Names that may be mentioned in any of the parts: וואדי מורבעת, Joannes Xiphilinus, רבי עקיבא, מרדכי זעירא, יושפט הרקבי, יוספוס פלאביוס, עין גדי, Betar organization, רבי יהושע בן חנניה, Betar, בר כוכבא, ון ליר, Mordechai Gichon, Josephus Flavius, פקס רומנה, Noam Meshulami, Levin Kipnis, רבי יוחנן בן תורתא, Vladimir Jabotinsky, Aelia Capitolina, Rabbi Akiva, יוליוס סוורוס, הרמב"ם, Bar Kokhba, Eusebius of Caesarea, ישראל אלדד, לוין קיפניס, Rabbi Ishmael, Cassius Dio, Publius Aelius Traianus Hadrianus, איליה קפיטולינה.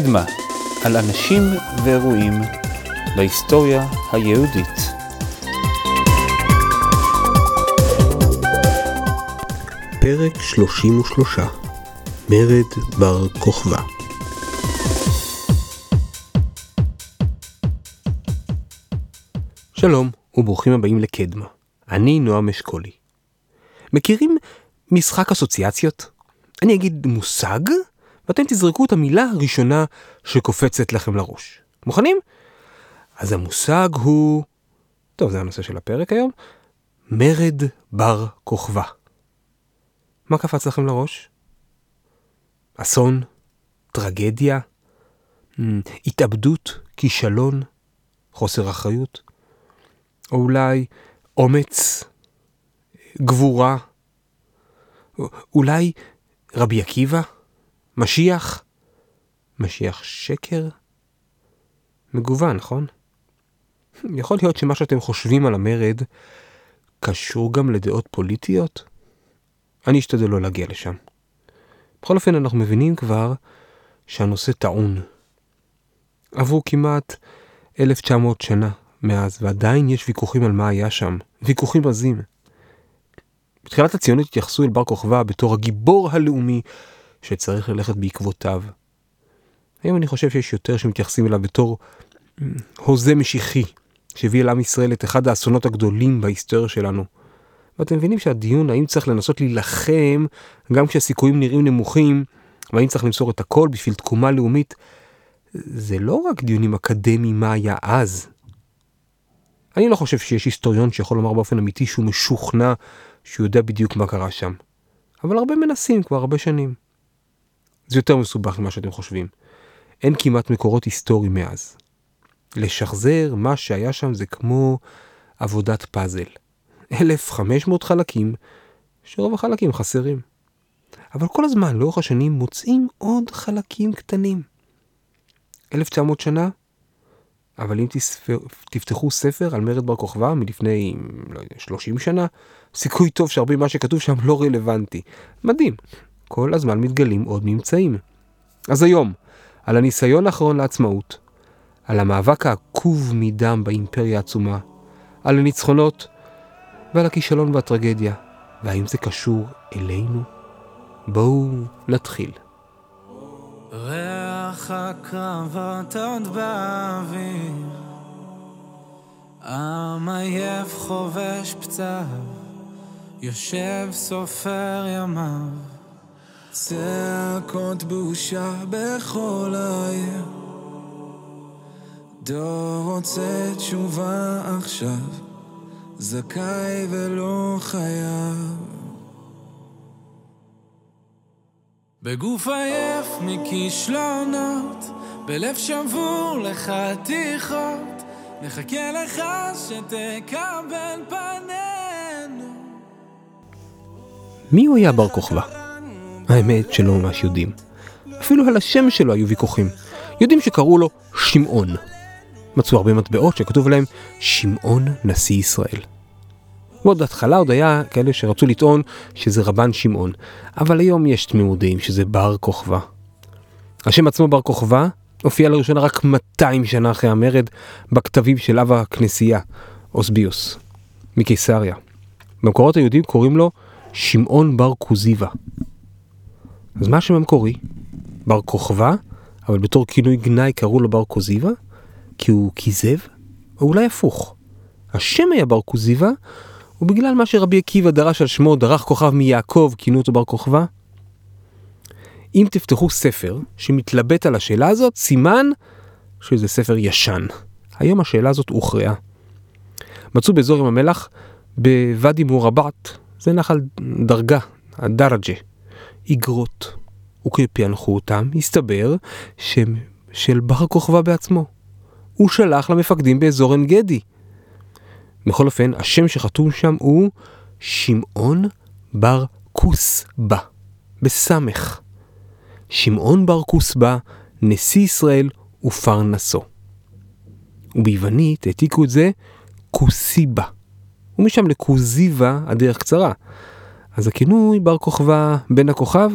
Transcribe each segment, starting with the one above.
קדמה על אנשים ואירועים בהיסטוריה היהודית. פרק 33, מרד בר כוכבא. שלום וברוכים הבאים לקדמה. אני נועם משקולי. מכירים משחק אסוציאציות? אני אגיד מושג, ואתם תזרקו את המילה הראשונה שקופצת לכם לראש. מוכנים? אז המושג הוא... טוב, זה הנושא של הפרק היום. מרד בר כוכבא. מה קפץ לכם לראש? אסון? טרגדיה? התאבדות? כישלון? חוסר אחריות? או אולי אומץ? גבורה? אולי רבי עקיבא? משיח? משיח שקר? מגוון, נכון? יכול להיות שמה שאתם חושבים על המרד קשור גם לדעות פוליטיות? אני אשתדל לא להגיע לשם. בכל אופן אנחנו מבינים כבר שהנושא טעון. עברו כמעט 1900 שנה מאז, ועדיין יש ויכוחים על מה היה שם. ויכוחים רזים. בתחילת הציונות התייחסו אל בר כוכבא בתור הגיבור הלאומי שצריך ללכת בעקבותיו. היום אני חושב שיש יותר שמתייחסים אליו בתור הוזה משיחי, שהביא אל עם ישראל את אחד האסונות הגדולים בהיסטוריה שלנו. ואתם מבינים שהדיון, האם צריך לנסות להילחם, גם כשהסיכויים נראים נמוכים, והאם צריך למסור את הכל בשביל תקומה לאומית, זה לא רק דיונים אקדמיים מה היה אז. אני לא חושב שיש היסטוריון שיכול לומר באופן אמיתי שהוא משוכנע, שהוא יודע בדיוק מה קרה שם. אבל הרבה מנסים כבר הרבה שנים. זה יותר מסובך ממה שאתם חושבים. אין כמעט מקורות היסטוריים מאז. לשחזר מה שהיה שם זה כמו עבודת פאזל. 1,500 חלקים, שרוב החלקים חסרים. אבל כל הזמן, לאורך השנים, מוצאים עוד חלקים קטנים. 1900 שנה, אבל אם תפתחו ספר על מרד בר כוכבא מלפני 30 שנה, סיכוי טוב שהרבה מה שכתוב שם לא רלוונטי. מדהים. כל הזמן מתגלים עוד ממצאים. אז היום, על הניסיון האחרון לעצמאות, על המאבק העקוב מדם באימפריה העצומה, על הניצחונות ועל הכישלון והטרגדיה. והאם זה קשור אלינו? בואו נתחיל. ריח הקרבות עוד באוויר, עם עייף חובש פצעיו, יושב סופר ימיו, צעקות בושה בכל העיר, דור רוצה תשובה עכשיו, זכאי ולא חייב. בגוף עייף מכישלונות, בלב שבור לחתיכות, נחכה לך שתקבל פנינו. מי הוא היה בר כוכבא? האמת שלא ממש יודעים. אפילו על השם שלו היו ויכוחים. יודעים שקראו לו שמעון. מצאו הרבה מטבעות שכתוב עליהם שמעון נשיא ישראל. ועוד התחלה עוד היה כאלה שרצו לטעון שזה רבן שמעון, אבל היום יש תמימות דעים שזה בר כוכבא. השם עצמו בר כוכבא הופיע לראשונה רק 200 שנה אחרי המרד בכתבים של אב הכנסייה, אוסביוס, מקיסריה. במקורות היהודים קוראים לו שמעון בר קוזיבה. אז מה השם המקורי? בר כוכבא, אבל בתור כינוי גנאי קראו לו בר קוזיבה, כי הוא כיזב, או אולי הפוך. השם היה בר כוזיבה, ובגלל מה שרבי עקיבא דרש על שמו, דרך כוכב מיעקב, כינו אותו בר כוכבא. אם תפתחו ספר שמתלבט על השאלה הזאת, סימן שזה ספר ישן. היום השאלה הזאת הוכרעה. מצאו באזור עם המלח, בוודי מורבעת, זה נחל דרגה, הדרג'ה, איגרות. וכפענחו אותם, הסתבר שם של בר כוכבא בעצמו. הוא שלח למפקדים באזור אין גדי. בכל אופן, השם שחתום שם הוא שמעון בר כוסבא, בסמך. שמעון בר כוסבא, נשיא ישראל ופרנסו. וביוונית העתיקו את זה כוסיבה. ומשם לכוזיבה הדרך קצרה. אז הכינוי בר כוכבא בן הכוכב,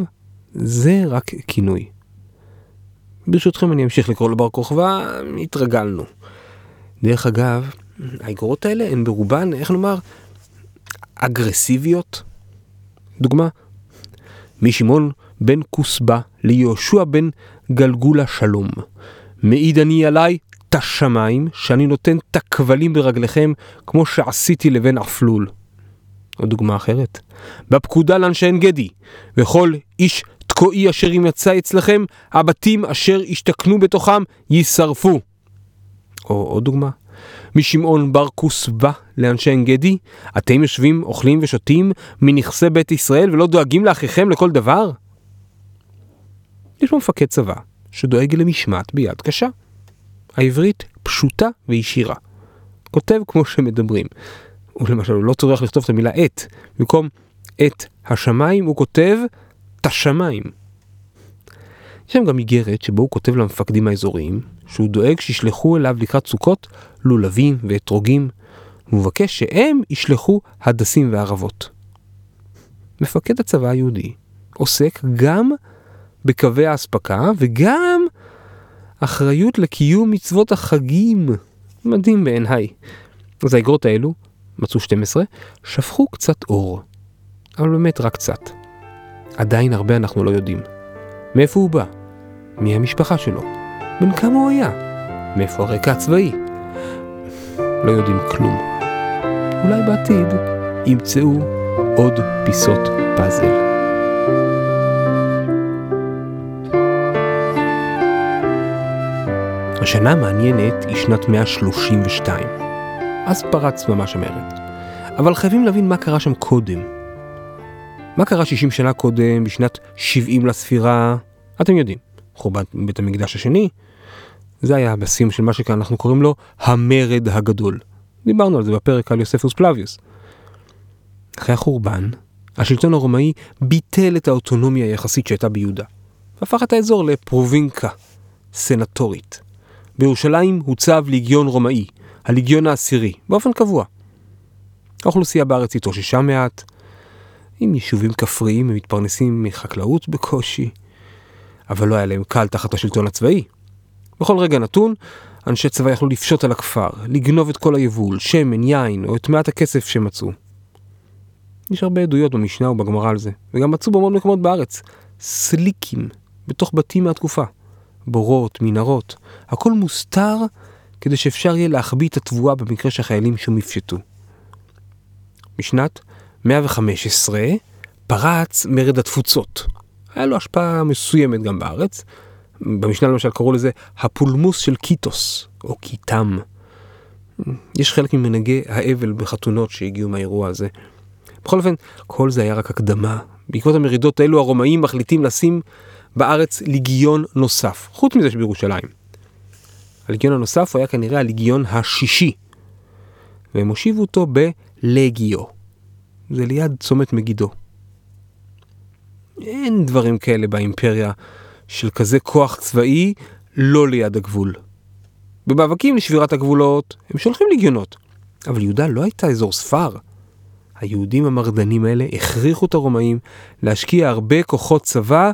זה רק כינוי. ברשותכם אני אמשיך לקרוא לבר כוכבא, התרגלנו. דרך אגב, האגרות האלה הן ברובן, איך נאמר, אגרסיביות. דוגמה, משמעון בן כוסבא ליהושע בן גלגול השלום. מעיד אני עליי תשמיים, שאני נותן תקבלים ברגליכם, כמו שעשיתי לבן אפלול. עוד דוגמה אחרת, בפקודה לאנשי אין גדי, וכל איש תקועי אשר ימצא אצלכם, הבתים אשר ישתכנו בתוכם יישרפו. או עוד דוגמה, משמעון בר כוסבא לאנשי אין גדי, אתם יושבים, אוכלים ושותים מנכסי בית ישראל ולא דואגים לאחיכם לכל דבר? יש פה מפקד צבא שדואג למשמעת ביד קשה. העברית פשוטה וישירה. כותב כמו שמדברים. ולמשל, הוא לא צריך לכתוב את המילה את. במקום את השמיים, הוא כותב תשמיים. יש שם גם איגרת שבו הוא כותב למפקדים האזוריים, שהוא דואג שישלחו אליו לקראת סוכות לולבים ואתרוגים, והוא מבקש שהם ישלחו הדסים וערבות. מפקד הצבא היהודי עוסק גם בקווי ההספקה וגם אחריות לקיום מצוות החגים. מדהים בעיניי. אז האגרות האלו, מצאו 12, שפכו קצת אור. אבל באמת רק קצת. עדיין הרבה אנחנו לא יודעים. מאיפה הוא בא? מי המשפחה שלו? בן כמה הוא היה? מאיפה הרקע הצבאי? לא יודעים כלום. אולי בעתיד ימצאו עוד פיסות פאזל. השנה מעניינת היא שנת 132. אז פרץ ממש המרד. אבל חייבים להבין מה קרה שם קודם. מה קרה 60 שנה קודם, בשנת 70 לספירה? אתם יודעים, חורבן בית המקדש השני. זה היה בסיום של מה שאנחנו קוראים לו המרד הגדול. דיברנו על זה בפרק על יוספוס פלאביוס. אחרי החורבן, השלטון הרומאי ביטל את האוטונומיה היחסית שהייתה ביהודה. והפך את האזור לפרובינקה סנטורית. בירושלים הוצב ליגיון רומאי, הליגיון העשירי, באופן קבוע. האוכלוסייה בארץ התאוששה מעט, עם יישובים כפריים ומתפרנסים מחקלאות בקושי, אבל לא היה להם קל תחת השלטון הצבאי. בכל רגע נתון, אנשי צבא יכלו לפשוט על הכפר, לגנוב את כל היבול, שמן, יין או את מעט הכסף שמצאו. יש הרבה עדויות במשנה ובגמרא על זה, וגם מצאו במון מקומות בארץ, סליקים, בתוך בתים מהתקופה. בורות, מנהרות, הכל מוסתר כדי שאפשר יהיה להחביא את התבואה במקרה שהחיילים שום יפשטו. בשנת 115 פרץ מרד התפוצות. היה לו השפעה מסוימת גם בארץ. במשנה למשל קראו לזה הפולמוס של קיטוס או קיטם. יש חלק ממנהגי האבל בחתונות שהגיעו מהאירוע הזה. בכל אופן, כל זה היה רק הקדמה. בעקבות המרידות האלו הרומאים מחליטים לשים בארץ ליגיון נוסף, חוץ מזה שבירושלים. הליגיון הנוסף היה כנראה הליגיון השישי, והם הושיבו אותו בלגיו. זה ליד צומת מגידו. אין דברים כאלה באימפריה של כזה כוח צבאי לא ליד הגבול. במאבקים לשבירת הגבולות הם שולחים ליגיונות, אבל יהודה לא הייתה אזור ספר. היהודים המרדנים האלה הכריחו את הרומאים להשקיע הרבה כוחות צבא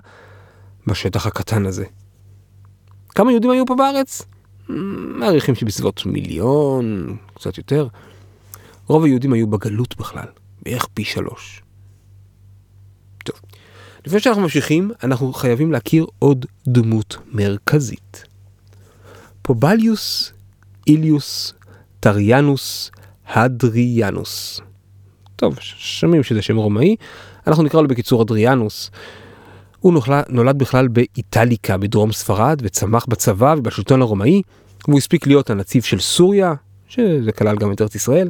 בשטח הקטן הזה. כמה יהודים היו פה בארץ? מעריכים שבסביבות 1,000,000, קצת יותר. רוב היהודים היו בגלות בכלל, בערך פי 3. טוב, לפני שאנחנו ממשיכים, אנחנו חייבים להכיר עוד דמות מרכזית. פובליוס איליוס טריאנוס הדריאנוס. טוב, שומעים שזה שם רומאי, אנחנו נקרא לו בקיצור הדריאנוס. הוא נולד בכלל באיטליקה, בדרום ספרד, וצמח בצבא ובשלטון הרומאי, והוא הספיק להיות הנציב של סוריה, שזה כלל גם את ארץ ישראל.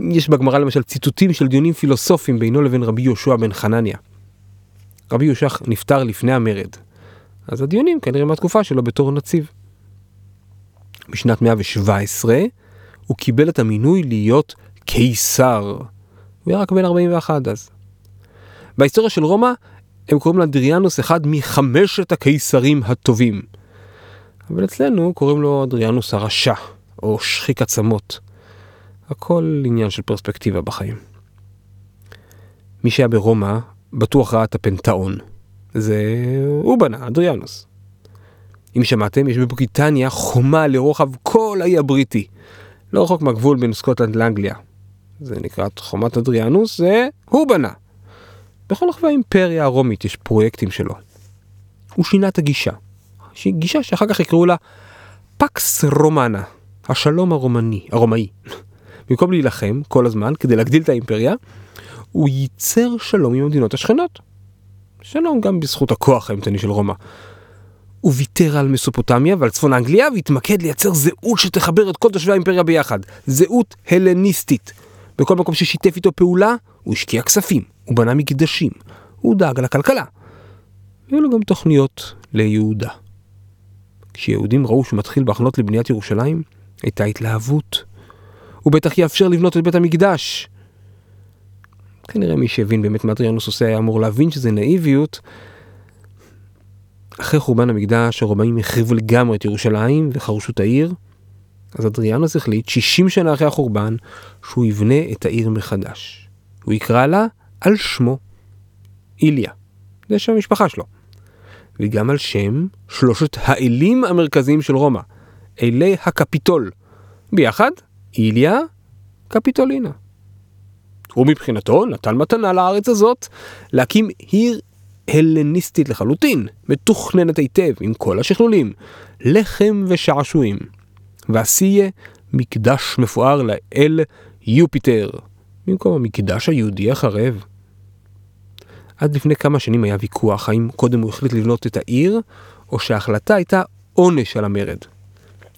יש בגמרא למשל ציטוטים של דיונים פילוסופיים בינו לבין רבי יהושע בן חנניה. רבי יהושע נפטר לפני המרד, אז הדיונים כנראה מהתקופה שלו בתור נציב. בשנת 117 הוא קיבל את המינוי להיות קיסר, הוא היה רק בן 41 אז. בהיסטוריה של רומא, הם קוראים לאדריאנוס אחד מ5 הקיסרים הטובים. אבל אצלנו קוראים לו אדריאנוס הרשע, או שחיק עצמות. הכל עניין של פרספקטיבה בחיים. מי שהיה ברומא בטוח ראה את הפנטאון. זה הוא בנה, אדריאנוס. אם שמעתם, יש בבריטניה חומה לרוחב כל האי הבריטי, לא רחוק מהגבול בין סקוטלנד לאנגליה. זה נקרא חומת אדריאנוס, זה הוא בנה. בכל רחבי האימפריה הרומית יש פרויקטים שלו. הוא שינה את הגישה, גישה שאחר כך יקראו לה פקס רומנה, השלום הרומאי. במקום להילחם כל הזמן כדי להגדיל את האימפריה, הוא ייצר שלום עם המדינות השכנות. שלום גם בזכות הכוח האימתני של רומא. הוא ויתר על מסופוטמיה ועל צפון האנגליה, והתמקד לייצר זהות שתחבר את כל תושבי האימפריה ביחד. זהות הלניסטית. בכל מקום ששיתף איתו פעולה, הוא השקיע כספים, הוא בנה מקדשים, הוא דאג לכלכלה. היו לו גם תוכניות ליהודה. כשיהודים ראו שהוא מתחיל בהכנות לבניית ירושלים, הייתה התלהבות. הוא בטח יאפשר לבנות את בית המקדש. כנראה מי שהבין באמת מה אדריאנוס עושה היה אמור להבין שזה נאיביות. אחרי חורבן המקדש, הרומאים החריבו לגמרי את ירושלים וחרשו את העיר, אז אדריאנוס החליט 60 שנה אחרי החורבן שהוא יבנה את העיר מחדש. הוא יקרא לה על שמו איליה, זה שם המשפחה שלו, וגם על שם שלושת האלים המרכזיים של רומא, אלי הקפיטול, ביחד איליה קפיטולינה. ומבחינתו נתן מתנה לארץ הזאת להקים עיר הלניסטית לחלוטין, מתוכננת היטב עם כל השכלולים, לחם ושעשועים, ועשייה מקדש מפואר לאל יופיטר, במקום המקדש היהודי החרב. עד לפני כמה שנים היה ויכוח האם קודם הוא החליט לבנות את העיר, או שההחלטה הייתה עונש על המרד.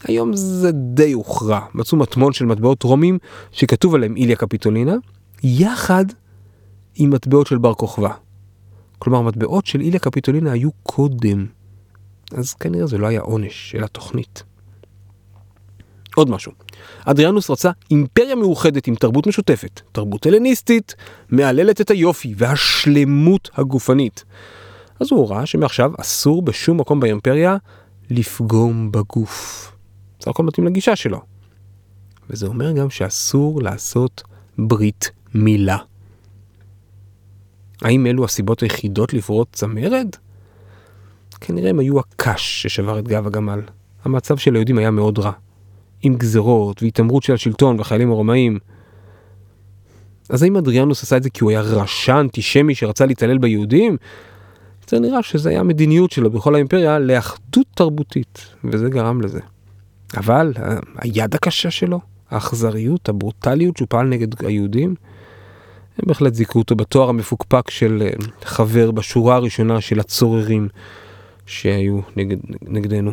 היום זה די הוכרע, מצאו מטמון של מטבעות רומים שכתוב עליהם איליה קפיטולינה, יחד עם מטבעות של בר כוכבא. כלומר, מטבעות של איליה קפיטולינה היו קודם. אז כנראה זה לא היה עונש, אלא תוכנית. עוד משהו. אדריאנוס רצה אימפריה מאוחדת עם תרבות משותפת, תרבות הלניסטית, מעללת את היופי והשלמות הגופנית. אז הוא ראה שמעכשיו אסור בשום מקום באימפריה לפגום בגוף. זה הכל מתאים לגישה שלו. וזה אומר גם שאסור לעשות ברית מילה. האם אלו הסיבות היחידות לפרוץ המרד? כנראה הם היו הקש ששבר את גב הגמל. המצב של היהודים היה מאוד רע, עם גזרות והתאמרות של השלטון וחיילים הרומאים. אז האם אדריאנוס עשה את זה כי הוא היה רשע אנטישמי שרצה להתעלל ביהודים? זה נראה שזה היה המדיניות שלו בכל האימפריה לאחדות תרבותית, וזה גרם לזה. אבל היד הקשה שלו, האכזריות, הברוטליות שהוא פעל נגד היהודים, הם בהחלט זיקרו אותו בתואר המפוקפק של חבר בשורה הראשונה של הצוררים שהיו נגדנו.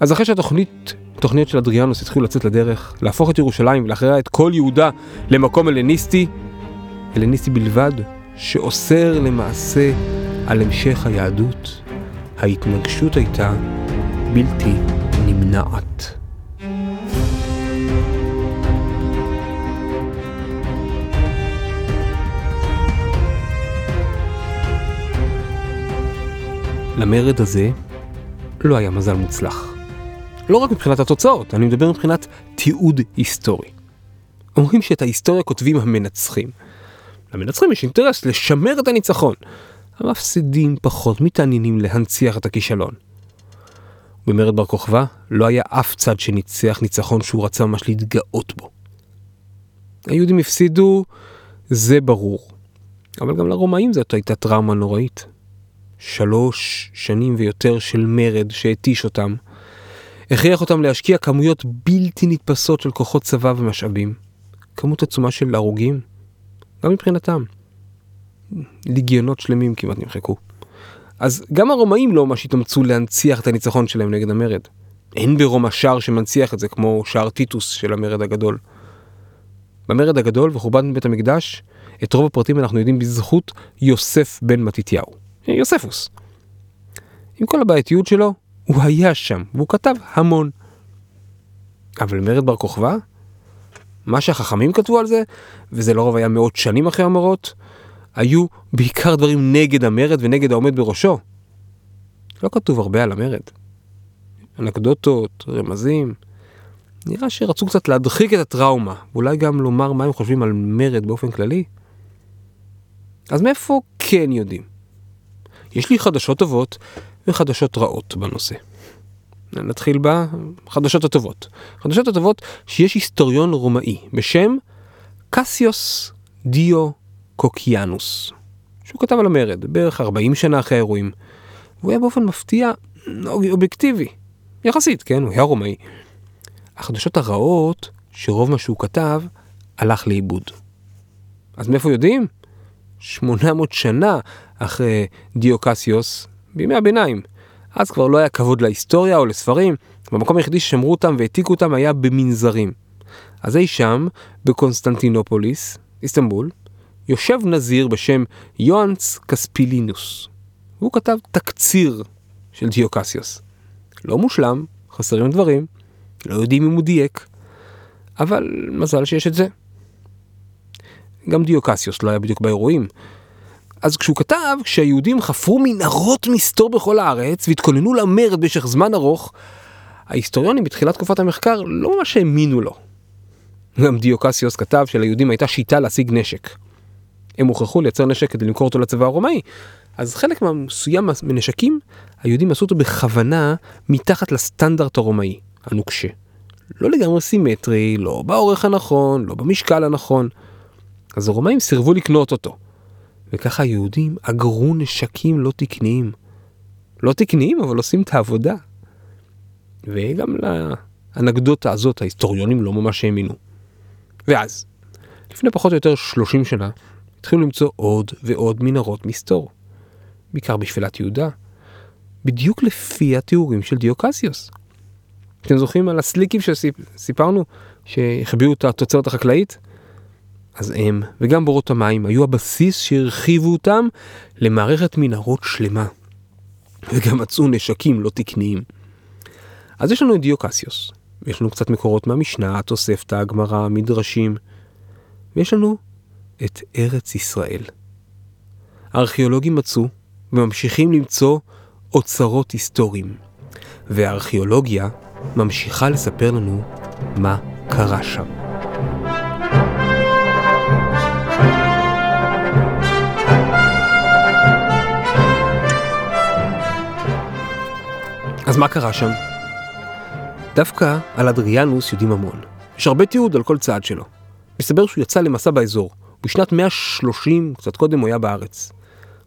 אז אחרי שהתוכניות של אדריאנוס התחילו לצאת לדרך, להפוך את ירושלים ולאחריה את כל יהודה למקום הלניסטי, הלניסטי בלבד, שאוסר למעשה על המשך היהדות, ההתנגשות הייתה בלתי נמנעת. למרד הזה לא היה מזל מוצלח. לא רק מבחינת התוצאות, אני מדבר מבחינת תיעוד היסטורי. אומרים שאת ההיסטוריה כותבים המנצחים. למנצחים יש אינטרס לשמר את הניצחון. המפסידים פחות מתעניינים להנציח את הכישלון. במרד בר כוכבא לא היה אף צד שניצח ניצחון שהוא רצה ממש להתגאות בו. היהודים הפסידו, זה ברור. אבל גם לרומאים זאת הייתה טראומה נוראית. 3 שנים ויותר של מרד שהתיש אותם, הכריח אותם להשקיע כמויות בלתי נתפסות של כוחות צבא ומשאבים, כמות עצומה של הרוגים, גם מבחינתם. לגיונות שלמים כמעט נמחקו. אז גם הרומאים לא ממש התאמצו להנציח את הניצחון שלהם נגד המרד. אין ברומא שער שמנציח את זה כמו שער טיטוס של המרד הגדול. במרד הגדול וחורבן בית המקדש, את רוב הפרטים אנחנו יודעים בזכות יוסף בן מתתיהו. יוספוס. עם כל הבעייתיות שלו, הוא היה שם, והוא כתב המון. אבל מרד בר כוכבא? מה שהחכמים כתבו על זה, וזה לרוב היה מאות שנים אחרי המרות, היו בעיקר דברים נגד המרד ונגד העומד בראשו. לא כתוב הרבה על המרד. אנקדוטות, רמזים. נראה שרצו קצת להדחיק את הטראומה, ואולי גם לומר מה הם חושבים על מרד באופן כללי. אז מאיפה כן יודעים? יש לי חדשות טובות, וחדשות רעות בנושא. נתחיל בחדשות הטובות. חדשות הטובות שיש היסטוריון רומאי בשם קסיוס דיו קוקיאנוס, שהוא כתב על המרד בערך 40 שנה אחרי האירועים, והוא היה באופן מפתיע אובייקטיבי, יחסית, כן, הוא היה רומאי. החדשות הרעות שרוב מה שהוא כתב הלך לאיבוד. אז מאיפה יודעים? 800 שנה אחרי דיו קסיוס, בימי הביניים. אז כבר לא היה כבוד להיסטוריה או לספרים, במקום היחידי ששמרו אותם והעתיקו אותם היה במנזרים. אז אי שם, בקונסטנטינופוליס, איסטנבול, יושב נזיר בשם יואנס קספילינוס. הוא כתב תקציר של דיו קסיוס. לא מושלם, חסרים דברים, לא יודעים אם הוא דייק, אבל מזל שיש את זה. גם דיו קסיוס לא היה בדיוק באירועים. אז כשהוא כתב, כשהיהודים חפרו מנהרות מסתור בכל הארץ והתכוננו למרד במשך זמן ארוך, ההיסטוריונים בתחילת תקופת המחקר לא ממש האמינו לו. גם דיו קסיוס כתב שליהודים הייתה שיטה להשיג נשק. הם הוכרחו לייצר נשק כדי למכור אותו לצבא הרומאי. אז חלק מהמסוים מנשקים, היהודים עשו אותו בכוונה מתחת לסטנדרט הרומאי, הנוקשה. לא לגמרי סימטרי, לא באורך הנכון, לא במשקל הנכון. אז הרומאים סירבו לקנות אותו. וככה היהודים אגרו נשקים לא תקניים. לא תקניים, אבל עושים את העבודה. וגם לאנקדוטה הזאת, ההיסטוריונים לא ממש האמינו. ואז, לפני פחות או יותר 30 שנה, התחילו למצוא עוד ועוד מנהרות מסתור. בעיקר בשפלת יהודה. בדיוק לפי התיאורים של דיו קסיוס. אתם זוכרים על הסליקים שסיפרנו, שהחביאו את התוצרת החקלאית? אז הם, וגם בורות המים, היו הבסיס שהרחיבו אותם למערכת מנהרות שלמה. וגם מצאו נשקים לא תקניים. אז יש לנו את דיו קסיוס. יש לנו קצת מקורות מהמשנה, תוספתא, הגמרא, מדרשים. ויש לנו את ארץ ישראל. הארכיאולוגים מצאו וממשיכים למצוא אוצרות היסטוריים. והארכיאולוגיה ממשיכה לספר לנו מה קרה שם. אז מה קרה שם? דווקא על אדריאנוס יודעים המון. יש הרבה תיעוד על כל צעד שלו. מסתבר שהוא יצא למסע באזור. בשנת 130, קצת קודם, הוא היה בארץ.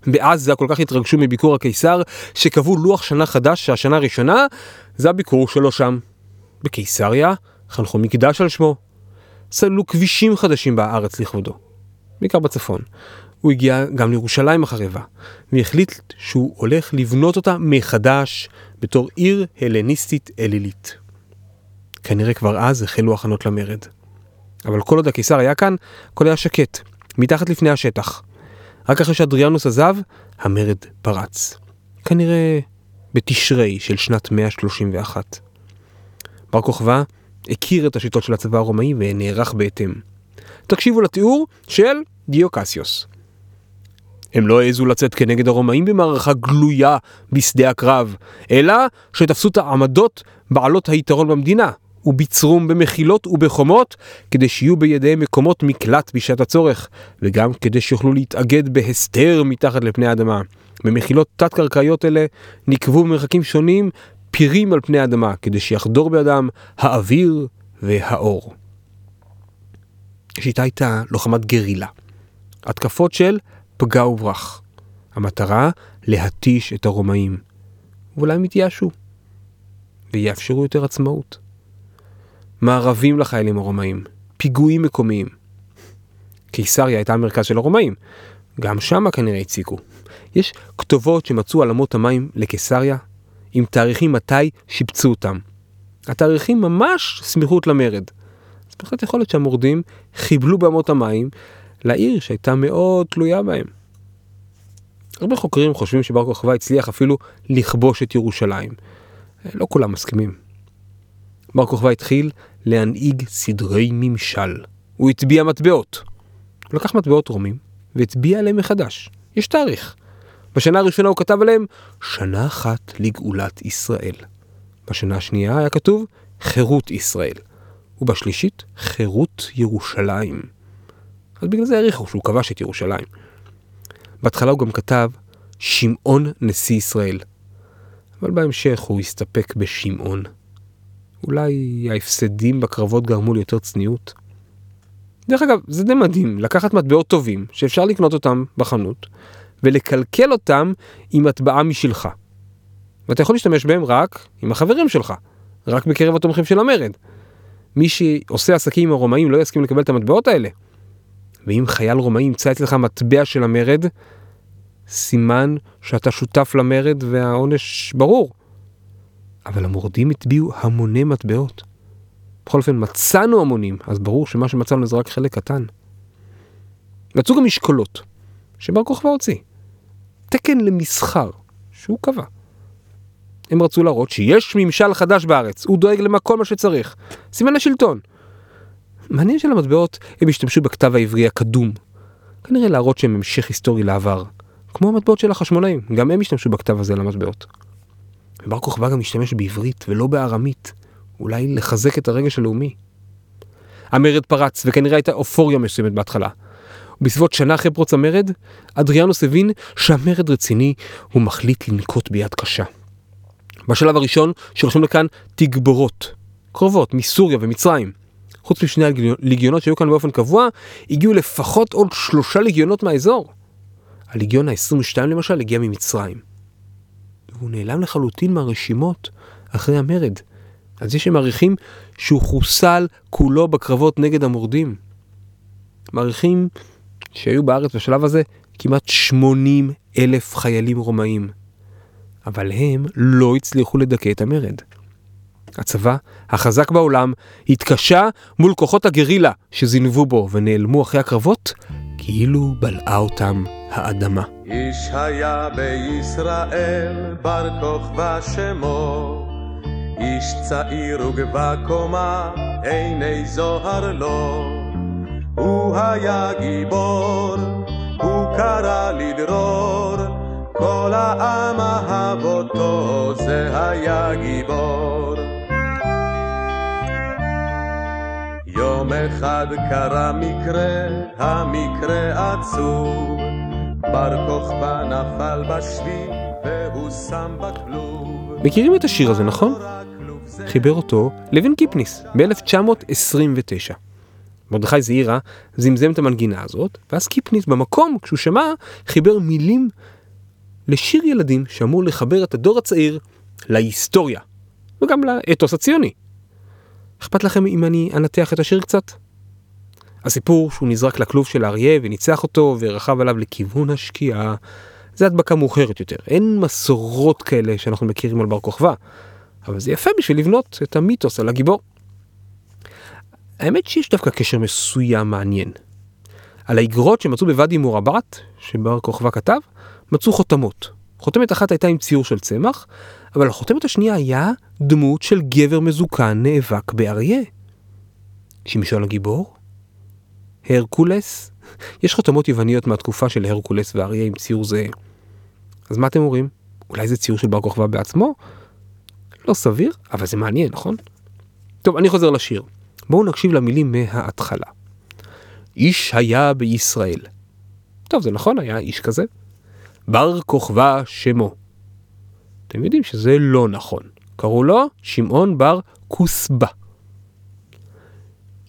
בעזה כל כך התרגשו מביקור הקיסר, שקבעו לוח שנה חדש שהשנה הראשונה, זה הביקור שלו שם. בקיסריה חנכו מקדש על שמו. סללו כבישים חדשים בארץ לכבודו. בעיקר בצפון. הוא הגיע גם לירושלים החרבה, והחליט שהוא הולך לבנות אותה מחדש בתור עיר הלניסטית אלילית. כנראה כבר אז החלו הכנות למרד. אבל כל עוד הקיסר היה כאן, הכל היה שקט, מתחת לפני השטח. רק אחרי שאדריאנוס עזב, המרד פרץ. כנראה בתשרי של שנת 131. בר כוכבא הכיר את השיטות של הצבא הרומאי ונערך בהתאם. תקשיבו לתיאור של דיו קסיוס. הם לא העזו לצאת כנגד הרומאים במערכה גלויה בשדה הקרב, אלא שתפסו את העמדות בעלות היתרון במדינה, וביצרום במחילות ובחומות, כדי שיהיו בידיהם מקומות מקלט בשעת הצורך, וגם כדי שיוכלו להתאגד בהסתר מתחת לפני האדמה. במחילות תת-קרקעיות אלה נקבו במרחקים שונים פירים על פני האדמה, כדי שיחדור בידם האוויר והאור. השיטה הייתה לוחמת גרילה. התקפות של פגע וברח. המטרה להתיש את הרומאים. ואולי הם יתייאשו. ויאפשרו יותר עצמאות. מערבים לחיילים הרומאים. פיגועים מקומיים. קיסריה הייתה המרכז של הרומאים. גם שם כנראה הציקו. יש כתובות שמצאו על אמות המים לקיסריה, עם תאריכים מתי שיפצו אותם. התאריכים ממש סמיכות למרד. אז בהחלט יכול להיות שהמורדים חיבלו באמות המים לעיר שהייתה מאוד תלויה בהם. הרבה חוקרים חושבים שבר כוכבא הצליח אפילו לכבוש את ירושלים. לא כולם מסכימים. בר כוכבא התחיל להנהיג סדרי ממשל. הוא הטביע מטבעות. הוא לקח מטבעות רומים והטביע עליהם מחדש. יש תאריך. בשנה הראשונה הוא כתב עליהם שנה אחת לגאולת ישראל. בשנה השנייה היה כתוב חירות ישראל. ובשלישית חירות ירושלים. אז בגלל זה העריכו שהוא כבש את ירושלים. בהתחלה הוא גם כתב שמעון נשיא ישראל. אבל בהמשך הוא הסתפק בשמעון. אולי ההפסדים בקרבות גרמו ליותר צניעות? דרך אגב, זה די מדהים, לקחת מטבעות טובים, שאפשר לקנות אותם בחנות, ולקלקל אותם עם מטבעה משלך. ואתה יכול להשתמש בהם רק עם החברים שלך, רק בקרב התומכים של המרד. מי שעושה עסקים עם הרומאים לא יסכים לקבל את המטבעות האלה. ואם חייל רומאי ימצא אצלך מטבע של המרד, סימן שאתה שותף למרד והעונש ברור. אבל המורדים הטביעו המוני מטבעות. בכל אופן מצאנו המונים, אז ברור שמה שמצאנו זה רק חלק קטן. מצאו גם משקולות, שבר כוכבא הוציא. תקן למסחר, שהוא קבע. הם רצו להראות שיש ממשל חדש בארץ, הוא דואג למה כל מה שצריך. סימן לשלטון. מעניין של המטבעות הם השתמשו בכתב העברי הקדום. כנראה להראות שהם המשך היסטורי לעבר. כמו המטבעות של החשמונאים, גם הם השתמשו בכתב הזה למטבעות. ובר כוכבא גם השתמש בעברית ולא בארמית, אולי לחזק את הרגש הלאומי. המרד פרץ, וכנראה הייתה אופוריה מסוימת בהתחלה. ובסביבות שנה אחרי פרוץ המרד, אדריאנוס הבין שהמרד רציני, הוא מחליט לנקוט ביד קשה. בשלב הראשון שרשום לכאן תגבורות, קרובות מסוריה ומצרים. חוץ משני הליגיונות שהיו כאן באופן קבוע, הגיעו לפחות עוד 3 ליגיונות מהאזור. הליגיון ה-22 למשל הגיע ממצרים. והוא נעלם לחלוטין מהרשימות אחרי המרד. אז יש שמעריכים שהוא חוסל כולו בקרבות נגד המורדים. מעריכים שהיו בארץ בשלב הזה כמעט 80,000 חיילים רומאים. אבל הם לא הצליחו לדכא את המרד. הצבא החזק בעולם התקשה מול כוחות הגרילה שזינבו בו ונעלמו אחרי הקרבות כאילו בלעה אותם האדמה. איש היה בישראל בר כוכבא שמו, איש צעיר וגבע קומה עיני זוהר לו. הוא היה גיבור, הוא קרא לדרור, כל העם אהב אותו, זה היה גיבור. יום אחד קרה מקרה, המקרה עצוב, בר כוכבא נפל בשבי והוא שם בכלוב. מכירים את השיר הזה, נכון? חיבר אותו לוין קיפניס ב-1929. מרדכי זעירא זמזם את המנגינה הזאת, ואז קיפניס במקום, כשהוא שמע, חיבר מילים לשיר ילדים שאמור לחבר את הדור הצעיר להיסטוריה, וגם לאתוס הציוני. אכפת לכם אם אני אנתח את השיר קצת? הסיפור שהוא נזרק לכלוב של האריה וניצח אותו ורחב עליו לכיוון השקיעה, זה הדבקה מאוחרת יותר. אין מסורות כאלה שאנחנו מכירים על בר כוכבא, אבל זה יפה בשביל לבנות את המיתוס על הגיבור. האמת שיש דווקא קשר מסוים מעניין. על האגרות שמצאו בוואדי מורבת, שבר כוכבא כתב, מצאו חותמות. חותמת אחת הייתה עם ציור של צמח, אבל החותמת השנייה היה דמות של גבר מזוקן נאבק באריה. שמשון הגיבור? הרקולס? יש חותמות יווניות מהתקופה של הרקולס ואריה עם ציור זהה. אז מה אתם אומרים? אולי זה ציור של בר כוכבא בעצמו? לא סביר, אבל זה מעניין, נכון? טוב, אני חוזר לשיר. בואו נקשיב למילים מההתחלה. איש היה בישראל. טוב, זה נכון, היה איש כזה. בר כוכבא שמו. אתם יודעים שזה לא נכון. קראו לו שמעון בר כוסבא.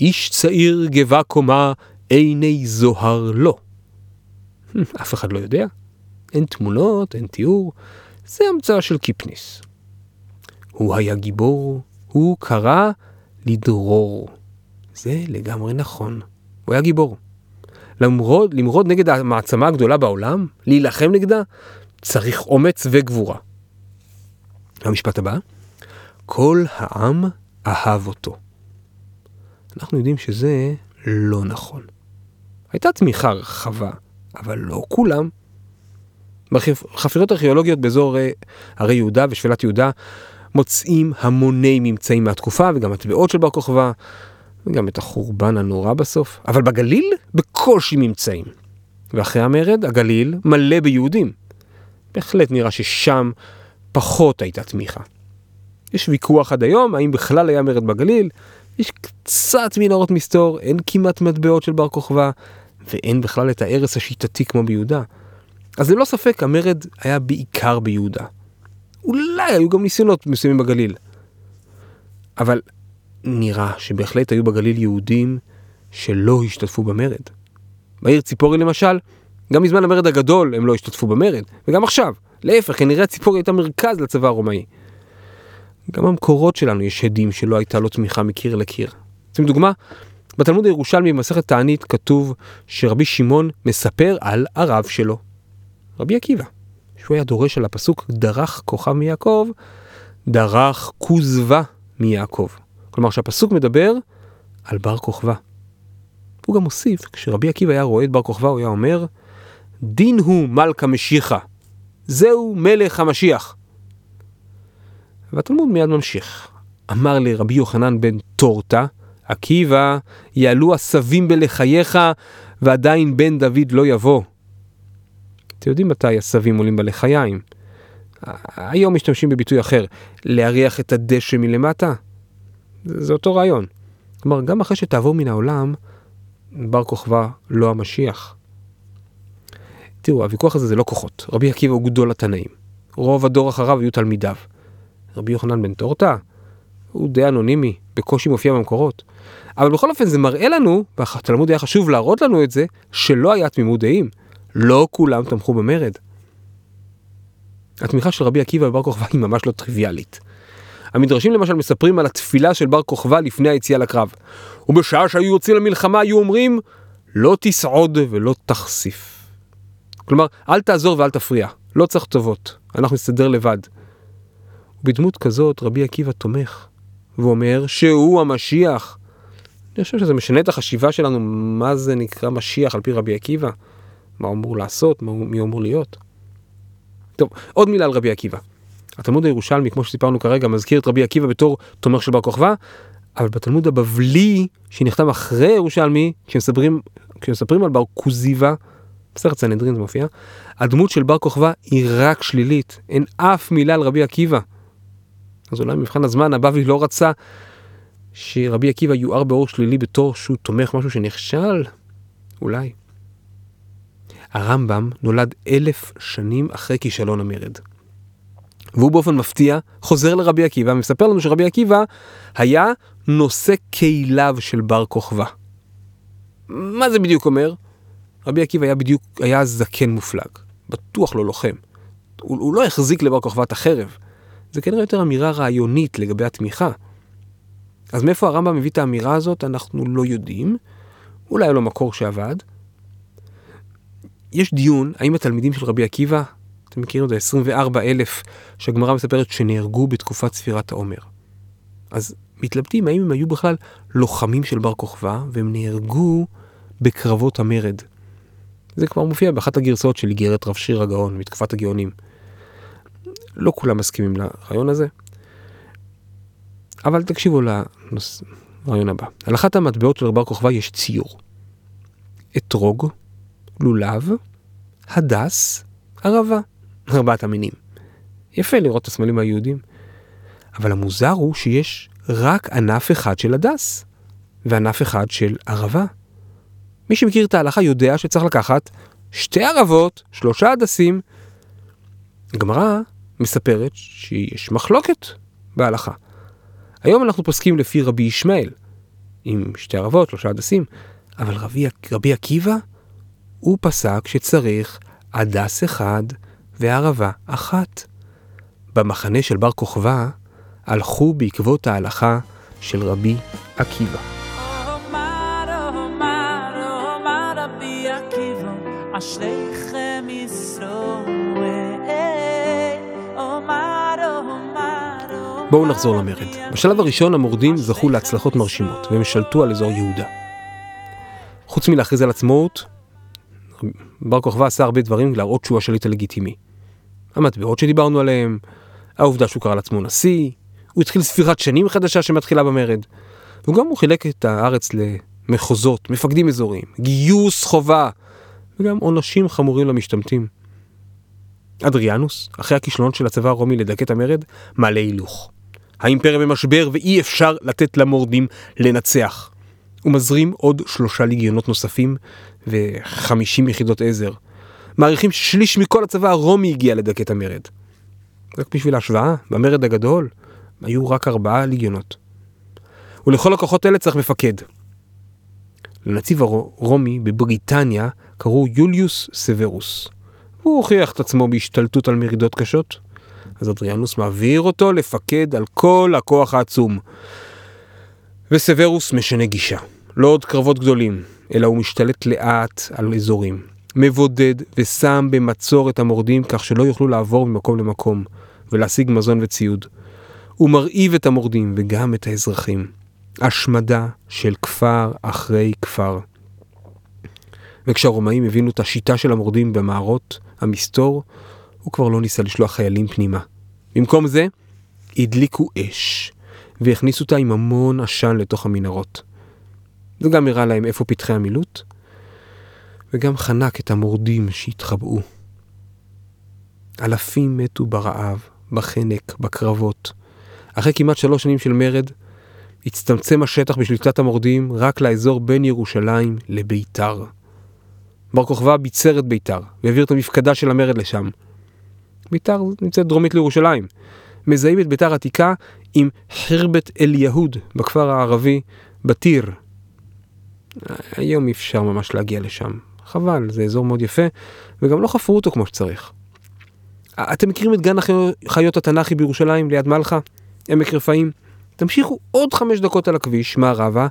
איש צעיר גבע קומה עיני זוהר לו. אף אחד לא יודע. אין תמונות, אין תיאור. זה המצאה של קיפניס. הוא היה גיבור, הוא קרא לדרור. זה לגמרי נכון. הוא היה גיבור. למרוד נגד המעצמה הגדולה בעולם, להילחם נגדה, צריך אומץ וגבורה. המשפט הבא, כל העם אהב אותו. אנחנו יודעים שזה לא נכון. הייתה תמיכה רחבה, אבל לא כולם. בחפירות ארכיאולוגיות באזור הרי יהודה ושפלת יהודה, מוצאים המוני ממצאים מהתקופה, וגם הטבעות של בר כוכבא, וגם את החורבן הנורא בסוף. אבל בגליל, בקושי ממצאים. ואחרי המרד, הגליל מלא ביהודים. בהחלט נראה ששם פחות הייתה תמיכה. יש ויכוח עד היום, האם בכלל היה מרד בגליל, יש קצת מנהרות מסתור, אין כמעט מטבעות של בר כוכבא, ואין בכלל את ההרס השיטתי כמו ביהודה. אז ללא ספק, המרד היה בעיקר ביהודה. אולי היו גם ניסיונות מסוימים בגליל. אבל נראה שבהחלט היו בגליל יהודים שלא השתתפו במרד. בעיר ציפורי למשל, גם מזמן המרד הגדול הם לא השתתפו במרד, וגם עכשיו. להפך, כנראה ציפורי הייתה מרכז לצבא הרומאי. גם המקורות שלנו יש הדים שלא הייתה לו תמיכה מקיר לקיר. אתם דוגמה, בתלמוד הירושלמי במסכת תענית כתוב שרבי שמעון מספר על הרב שלו, רבי עקיבא, שהוא היה דורש על הפסוק דרך כוכב מיעקב, דרך כוזבה מיעקב. כלומר שהפסוק מדבר על בר כוכבא. הוא גם מוסיף, כשרבי עקיבא היה רואה את בר כוכבא, הוא היה אומר, דין הוא מלכה משיחה, זהו מלך המשיח. והתלמוד מיד ממשיך. אמר לי רבי יוחנן בן תורתה, עקיבא, יעלו הסבים בלחייך, ועדיין בן דוד לא יבוא. אתם יודעים מתי הסבים עולים בלחיים? היום משתמשים בביטוי אחר, להריח את הדשא מלמטה. זה אותו רעיון. כלומר, גם אחרי שתעבור מן העולם, בר כוכבא לא המשיח. תראו, הוויכוח הזה זה לא כוחות. רבי עקיבא הוא גדול התנאים. רוב הדור אחריו היו תלמידיו. רבי יוחנן בן תורתא, הוא די אנונימי, בקושי מופיע במקורות. אבל בכל אופן זה מראה לנו, והתלמוד היה חשוב להראות לנו את זה, שלא היה תמימות דעים. לא כולם תמכו במרד. התמיכה של רבי עקיבא ובר כוכבא היא ממש לא טריוויאלית. המדרשים למשל מספרים על התפילה של בר כוכבא לפני היציאה לקרב. ובשעה שהיו יוצאים למלחמה היו אומרים, לא תסעוד ולא תחשיף. כלומר, אל תעזור ואל תפריע. לא צריך טובות. אנחנו נסתדר לבד. בדמות כזאת רבי עקיבא תומך, ואומר שהוא המשיח. אני חושב שזה משנה את החשיבה שלנו, מה זה נקרא משיח על פי רבי עקיבא. מה הוא אמור לעשות, מי הוא אמור להיות. טוב, עוד מילה על רבי עקיבא. התלמוד הירושלמי, כמו שסיפרנו כרגע, מזכיר את רבי עקיבא בתור תומך של בר כוכבא, אבל בתלמוד הבבלי, שנחתם אחרי ירושלמי, כשמספרים על בר כוזיבא, בסרט סנהדרין זה מופיע, הדמות של בר כוכבא היא רק שלילית, אין אף מילה על רבי עקיבא. אז אולי מבחן הזמן, הבבלי לא רצה שרבי עקיבא יואר באור שלילי בתור שהוא תומך משהו שנכשל, אולי. הרמב"ם נולד 1000 שנים אחרי כישלון המרד. והוא באופן מפתיע חוזר לרבי עקיבא, ומספר לנו שרבי עקיבא היה נושא כליו של בר כוכבא. מה זה בדיוק אומר? רבי עקיבא היה זקן מופלג, בטוח לא לוחם. הוא לא החזיק לבר כוכבא את החרב. זה כנראה יותר אמירה רעיונית לגבי התמיכה. אז מאיפה הרמב"ם מביא את האמירה הזאת? אנחנו לא יודעים. אולי לא מקור שעבד. יש דיון, האם התלמידים של רבי עקיבא, אתם מכירים את ה-24,000 שהגמרא מספרת שנהרגו בתקופת ספירת העומר. אז מתלבטים האם הם היו בכלל לוחמים של בר כוכבא, והם נהרגו בקרבות המרד. זה כבר מופיע באחת הגרסאות של איגרת רב שיר הגאון, מתקופת הגאונים. לא כולם מסכימים לרעיון הזה, אבל תקשיבו לרעיון הבא. על אחת המטבעות של בר כוכבא יש ציור. אתרוג, לולב, הדס, ערבה. 4 המינים. יפה לראות את הסמלים היהודים. אבל המוזר הוא שיש רק ענף אחד של הדס, וענף אחד של ערבה. מי שמכיר את ההלכה יודע שצריך לקחת 2 ערבות, 3 הדסים. גמרא מספרת שיש מחלוקת בהלכה. היום אנחנו פוסקים לפי רבי ישמעאל, עם 2 ערבות, 3 הדסים, אבל רבי עקיבא, הוא פסק שצריך הדס 1 וערבה 1. במחנה של בר כוכבא הלכו בעקבות ההלכה של רבי עקיבא. רבי עקיבא, אשריכם ישראל. בואו נחזור למרד. בשלב הראשון המורדים זכו להצלחות מרשימות, והם שלטו על אזור יהודה. חוץ מלהכריז על עצמאות, בר כוכבא עשה הרבה דברים להראות שהוא השליט הלגיטימי. המטבעות שדיברנו עליהם, העובדה שהוא קרא לעצמו נשיא, הוא התחיל ספירת שנים חדשה שמתחילה במרד, וגם הוא חילק את הארץ למחוזות, מפקדים אזוריים, גיוס חובה, וגם עונשים חמורים למשתמטים. אדריאנוס, אחרי הכישלונות של הצבא הרומי לדכא את המרד, מעלה הילוך. האימפריה במשבר ואי אפשר לתת למורדים לנצח. הוא מזרים עוד 3 לגיונות נוספים ו50 יחידות עזר. מעריכים ששליש מכל הצבא הרומי הגיע לדכא את המרד. רק בשביל ההשוואה, במרד הגדול, היו רק 4 ליגיונות. ולכל הכוחות האלה צריך מפקד. לנציב הרומי בבריטניה קראו יוליוס סוורוס. הוא הוכיח את עצמו בהשתלטות על מרידות קשות, אז אדריאנוס מעביר אותו לפקד על כל הכוח העצום. וסוורוס משנה גישה. לא עוד קרבות גדולים, אלא הוא משתלט לאט על אזורים. מבודד ושם במצור את המורדים כך שלא יוכלו לעבור ממקום למקום ולהשיג מזון וציוד. הוא מרעיב את המורדים וגם את האזרחים. השמדה של כפר אחרי כפר. וכשהרומאים הבינו את השיטה של המורדים במערות, המסתור, הוא כבר לא ניסה לשלוח חיילים פנימה. במקום זה, הדליקו אש, והכניסו אותה עם המון עשן לתוך המנהרות. זה גם הראה להם איפה פתחי המילוט, וגם חנק את המורדים שהתחבאו. אלפים מתו ברעב, בחנק, בקרבות. אחרי כמעט 3 שנים של מרד, הצטמצם השטח בשליטת המורדים רק לאזור בין ירושלים לביתר. בר כוכבא ביצר את ביתר, והעביר את המפקדה של המרד לשם. ביתר נמצאת דרומית לירושלים. מזהים את ביתר עתיקה עם חרבת אל יהוד, בכפר הערבי, בתיר. היום אפשר ממש להגיע לשם. חבל, זה אזור מאוד יפה, וגם לא חפרו אותו כמו שצריך. אתם מכירים את גן החיות התנ"כי בירושלים ליד מלכה? עמק רפאים? תמשיכו עוד 5 דקות על הכביש, מערבה,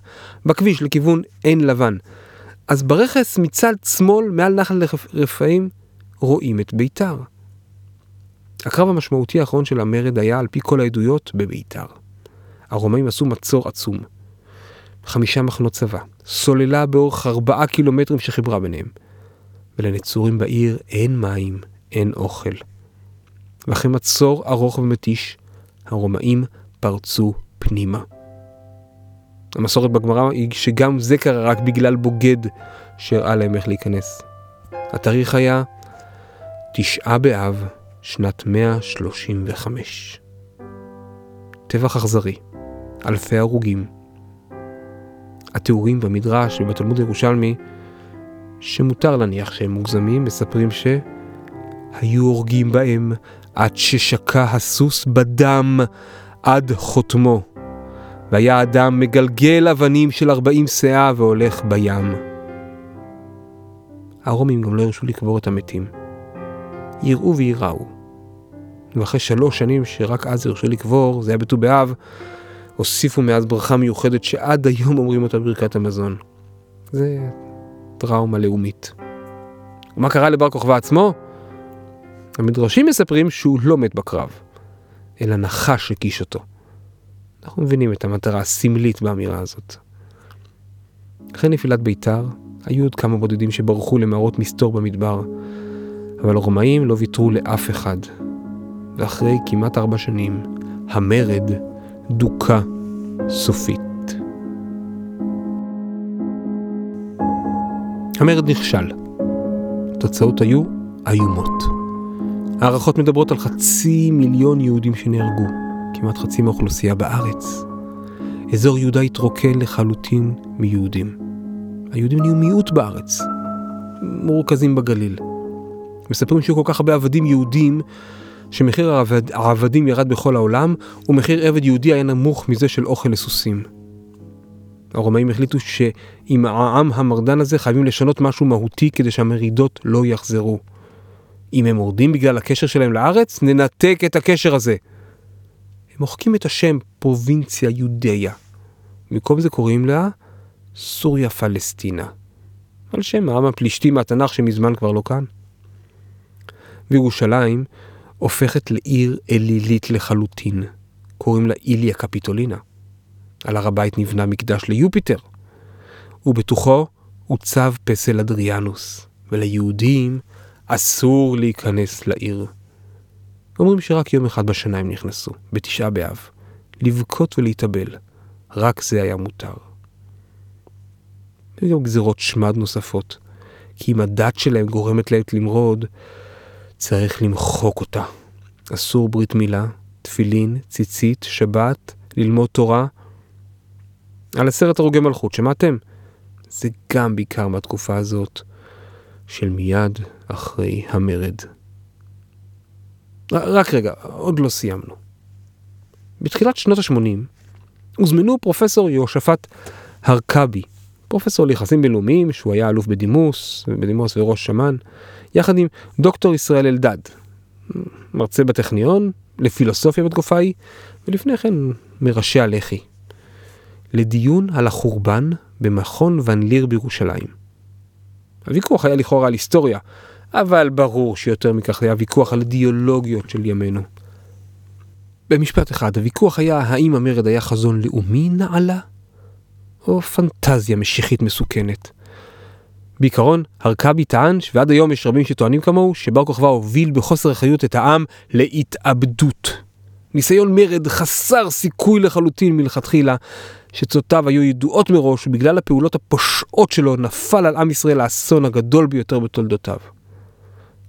בכביש לכיוון עין לבן. אז ברכס מצד שמאל, מעל נחל רפאים, רואים את ביתר. הקרב המשמעותי האחרון של המרד היה, על פי כל העדויות, בביתר. הרומאים עשו מצור עצום. 5 מחנות צבא, סוללה באורך 4 קילומטרים שחיברה ביניהם. ולנצורים בעיר אין מים, אין אוכל. ואחרי מצור ארוך ומתיש, הרומאים פרצו פנימה. המסורת בגמרא היא שגם זה קרה רק בגלל בוגד שהראה להם איך להיכנס. התאריך היה 9 באב, שנת 135. טבח אכזרי, אלפי הרוגים. התיאורים במדרש ובתלמוד הירושלמי, שמותר להניח שהם מוגזמים, מספרים שהיו הורגים בהם עד ששקע הסוס בדם עד חותמו. והיה האדם מגלגל אבנים של 40 סאה והולך בים. הרומים גם לא הרשו לקבור את המתים. יראו ויראו. ואחרי 3 שנים שרק אז הרשו לקבור, זה היה בט"ו באב, הוסיפו מאז ברכה מיוחדת שעד היום אומרים אותה ברכת המזון. זה טראומה לאומית. ומה קרה לבר כוכבא עצמו? המדרשים מספרים שהוא לא מת בקרב, אלא נחש הקיש אותו. אנחנו מבינים את המטרה הסמלית באמירה הזאת. אחרי נפילת ביתר, היו עוד כמה בודדים שברחו למערות מסתור במדבר, אבל הרומאים לא ויתרו לאף אחד. ואחרי כמעט 4 שנים, המרד דוקה סופית. המרד נכשל. התוצאות היו איומות. הערכות מדברות על 500,000 יהודים שנהרגו. כמעט 50% מהאוכלוסייה בארץ. אזור יהודה התרוקן לחלוטין מיהודים. היהודים נהיו מיעוט בארץ, מורכזים בגליל. מספרים שהיו כל כך הרבה עבדים יהודים, שמחיר העבדים ירד בכל העולם, ומחיר עבד יהודי היה נמוך מזה של אוכל לסוסים. הרומאים החליטו שעם העם המרדן הזה חייבים לשנות משהו מהותי כדי שהמרידות לא יחזרו. אם הם מורדים בגלל הקשר שלהם לארץ, ננתק את הקשר הזה. הם מוחקים את השם פרובינציה יודיה. במקום זה קוראים לה סוריה פלסטינה. על שם העם הפלישתי מהתנ"ך שמזמן כבר לא כאן. וירושלים הופכת לעיר אלילית לחלוטין. קוראים לה איליה קפיטולינה. על הר הבית נבנה מקדש ליופיטר. ובתוכו הוצב פסל אדריאנוס. וליהודים אסור להיכנס לעיר. אומרים שרק יום אחד בשנה הם נכנסו, ב9 באב, לבכות ולהתאבל. רק זה היה מותר. וגם גזירות שמד נוספות, כי אם הדת שלהם גורמת להם למרוד, צריך למחוק אותה. אסור ברית מילה, תפילין, ציצית, שבת, ללמוד תורה. על 10 הרוגי מלכות, שמעתם? זה גם בעיקר מהתקופה הזאת, של מיד אחרי המרד. רק רגע, עוד לא סיימנו. בתחילת שנות ה-80 הוזמנו פרופסור יושפט הרקבי, פרופסור ליחסים בינלאומיים, שהוא היה אלוף בדימוס וראש שמן, יחד עם דוקטור ישראל אלדד, מרצה בטכניון, לפילוסופיה בתקופה ההיא, ולפני כן מראשי הלח"י, לדיון על החורבן במכון ון ליר בירושלים. הוויכוח היה לכאורה על היסטוריה, אבל ברור שיותר מכך היה ויכוח על אידיאולוגיות של ימינו. במשפט אחד, הוויכוח היה האם המרד היה חזון לאומי נעלה, או פנטזיה משיחית מסוכנת. בעיקרון, הרקבי טען, ועד היום יש רבים שטוענים כמוהו, שבר כוכבא הוביל בחוסר חיות את העם להתאבדות. ניסיון מרד חסר סיכוי לחלוטין מלכתחילה, שצאותיו היו ידועות מראש, ובגלל הפעולות הפושעות שלו נפל על עם ישראל האסון הגדול ביותר בתולדותיו.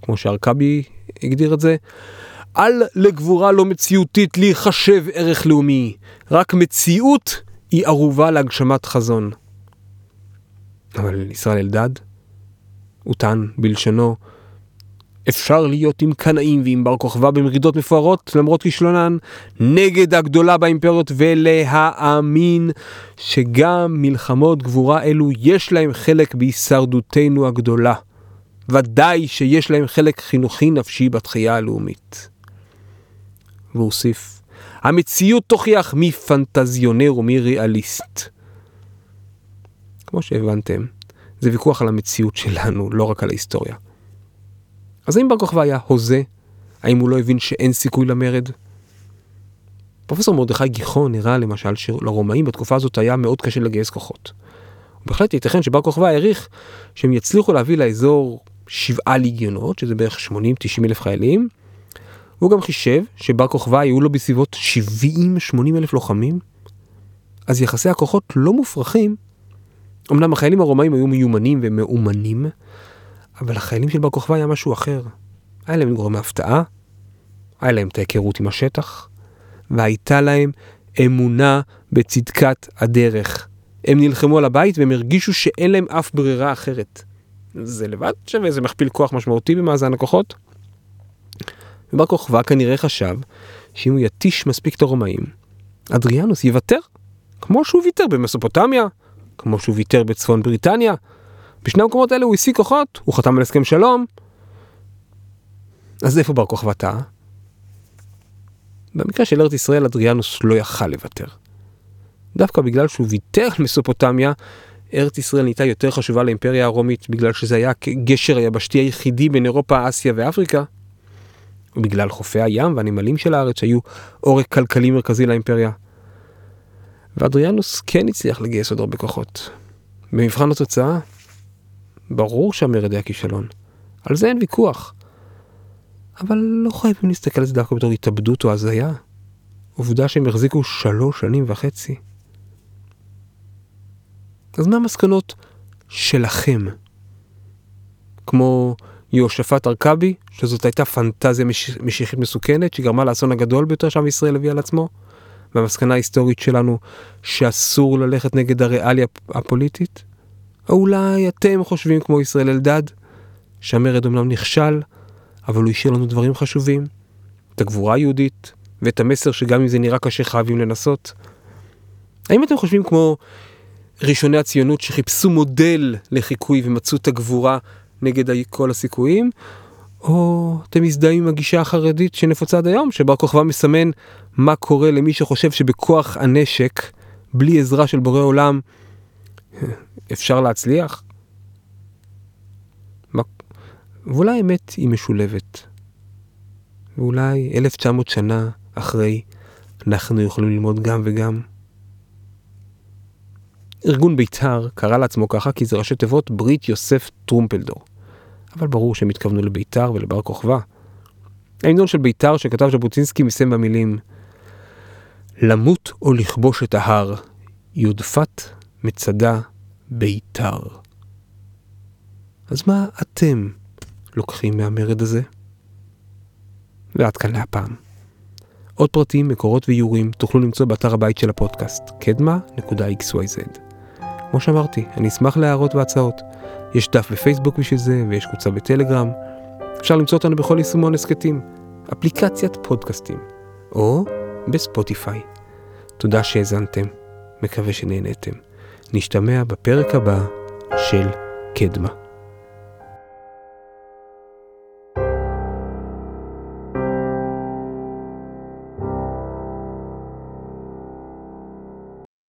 כמו שהרקבי הגדיר את זה, אל לגבורה לא מציאותית להיחשב ערך לאומי, רק מציאות היא ערובה להגשמת חזון. אבל ישראל אלדד, הוא טען בלשונו, אפשר להיות עם קנאים ועם בר כוכבא במרידות מפוארות, למרות כישלונן, נגד הגדולה באימפריות, ולהאמין שגם מלחמות גבורה אלו יש להם חלק בהישרדותנו הגדולה. ודאי שיש להם חלק חינוכי נפשי בתחייה הלאומית. והוא הוסיף, המציאות תוכיח מי פנטזיונר ומי ריאליסט. כמו שהבנתם, זה ויכוח על המציאות שלנו, לא רק על ההיסטוריה. אז האם בר כוכבא היה הוזה? האם הוא לא הבין שאין סיכוי למרד? פרופסור מרדכי גיחון נראה למשל שלרומאים בתקופה הזאת היה מאוד קשה לגייס כוחות. ובהחלט ייתכן שבר כוכבא העריך שהם יצליחו להביא לאזור 7 ליגיונות, שזה בערך 80-90 אלף חיילים. הוא גם חישב שבר כוכבא היו לו בסביבות 70-80 אלף לוחמים. אז יחסי הכוחות לא מופרכים. אמנם החיילים הרומאים היו מיומנים ומאומנים, אבל החיילים של בר כוכבא היה משהו אחר. היה להם גורם ההפתעה, היה להם את ההיכרות עם השטח, והייתה להם אמונה בצדקת הדרך. הם נלחמו על הבית והם הרגישו שאין להם אף ברירה אחרת. זה לבד שווה, זה מכפיל כוח משמעותי במאזן הכוחות. ובר כוכבא כנראה חשב שאם הוא יתיש מספיק את הרומאים, אדריאנוס יוותר, כמו שהוא ויתר במסופוטמיה, כמו שהוא ויתר בצפון בריטניה. בשני המקומות האלה הוא השיג כוחות, הוא חתם על הסכם שלום. אז איפה בר כוכבא טעה? במקרה של ארץ ישראל, אדריאנוס לא יכל לוותר. דווקא בגלל שהוא ויתר על מסופוטמיה, ארץ ישראל נהייתה יותר חשובה לאימפריה הרומית, בגלל שזה היה גשר היבשתי היחידי בין אירופה, אסיה ואפריקה, ובגלל חופי הים והנמלים של הארץ שהיו עורק כלכלי מרכזי לאימפריה. ואדריאנוס כן הצליח לגייס עוד הרבה כוחות. במבחן התוצאה, ברור שהמרד היה כישלון. על זה אין ויכוח. אבל לא חייבים להסתכל על זה דווקא בתור התאבדות או הזיה. עובדה שהם החזיקו 3.5 שנים. אז מה המסקנות שלכם? כמו יהושפט הרקבי, שזאת הייתה פנטזיה משיחית מסוכנת, שגרמה לאסון הגדול ביותר שם ישראל הביא על עצמו, והמסקנה ההיסטורית שלנו שאסור ללכת נגד הריאליה הפוליטית? או אולי אתם חושבים כמו ישראל אלדד, שהמרד אמנם נכשל, אבל הוא השאיר לנו דברים חשובים, את הגבורה היהודית, ואת המסר שגם אם זה נראה קשה חייבים לנסות. האם אתם חושבים כמו ראשוני הציונות שחיפשו מודל לחיקוי ומצאו את הגבורה נגד כל הסיכויים? או אתם מזדהים עם הגישה החרדית שנפוצה עד היום, שבר כוכבא מסמן מה קורה למי שחושב שבכוח הנשק, בלי עזרה של בורא עולם, אפשר להצליח? ואולי האמת היא משולבת. ואולי 1900 שנה אחרי אנחנו יכולים ללמוד גם וגם. ארגון ביתר קרא לעצמו ככה כי זה ראשי תיבות ברית יוסף טרומפלדור. אבל ברור שהם התכוונו לביתר ולבר כוכבא. ההמנון של ביתר שכתב ז'בוטינסקי מסיים במילים למות או לכבוש את ההר, יודפת מצדה ביתר. אז מה אתם לוקחים מהמרד הזה? ועד כאן להפעם. עוד פרטים, מקורות ואיורים תוכלו למצוא באתר הבית של הפודקאסט, kedma.xyz. כמו שאמרתי, אני אשמח להערות והצעות. יש דף בפייסבוק בשביל זה, ויש קבוצה בטלגרם. אפשר למצוא אותנו בכל יישומון הסכתים. באפליקציית פודקאסטים או בספוטיפיי. תודה שהזנתם, מקווה שנהנתם. נשתמע בפרק הבא של קדמה.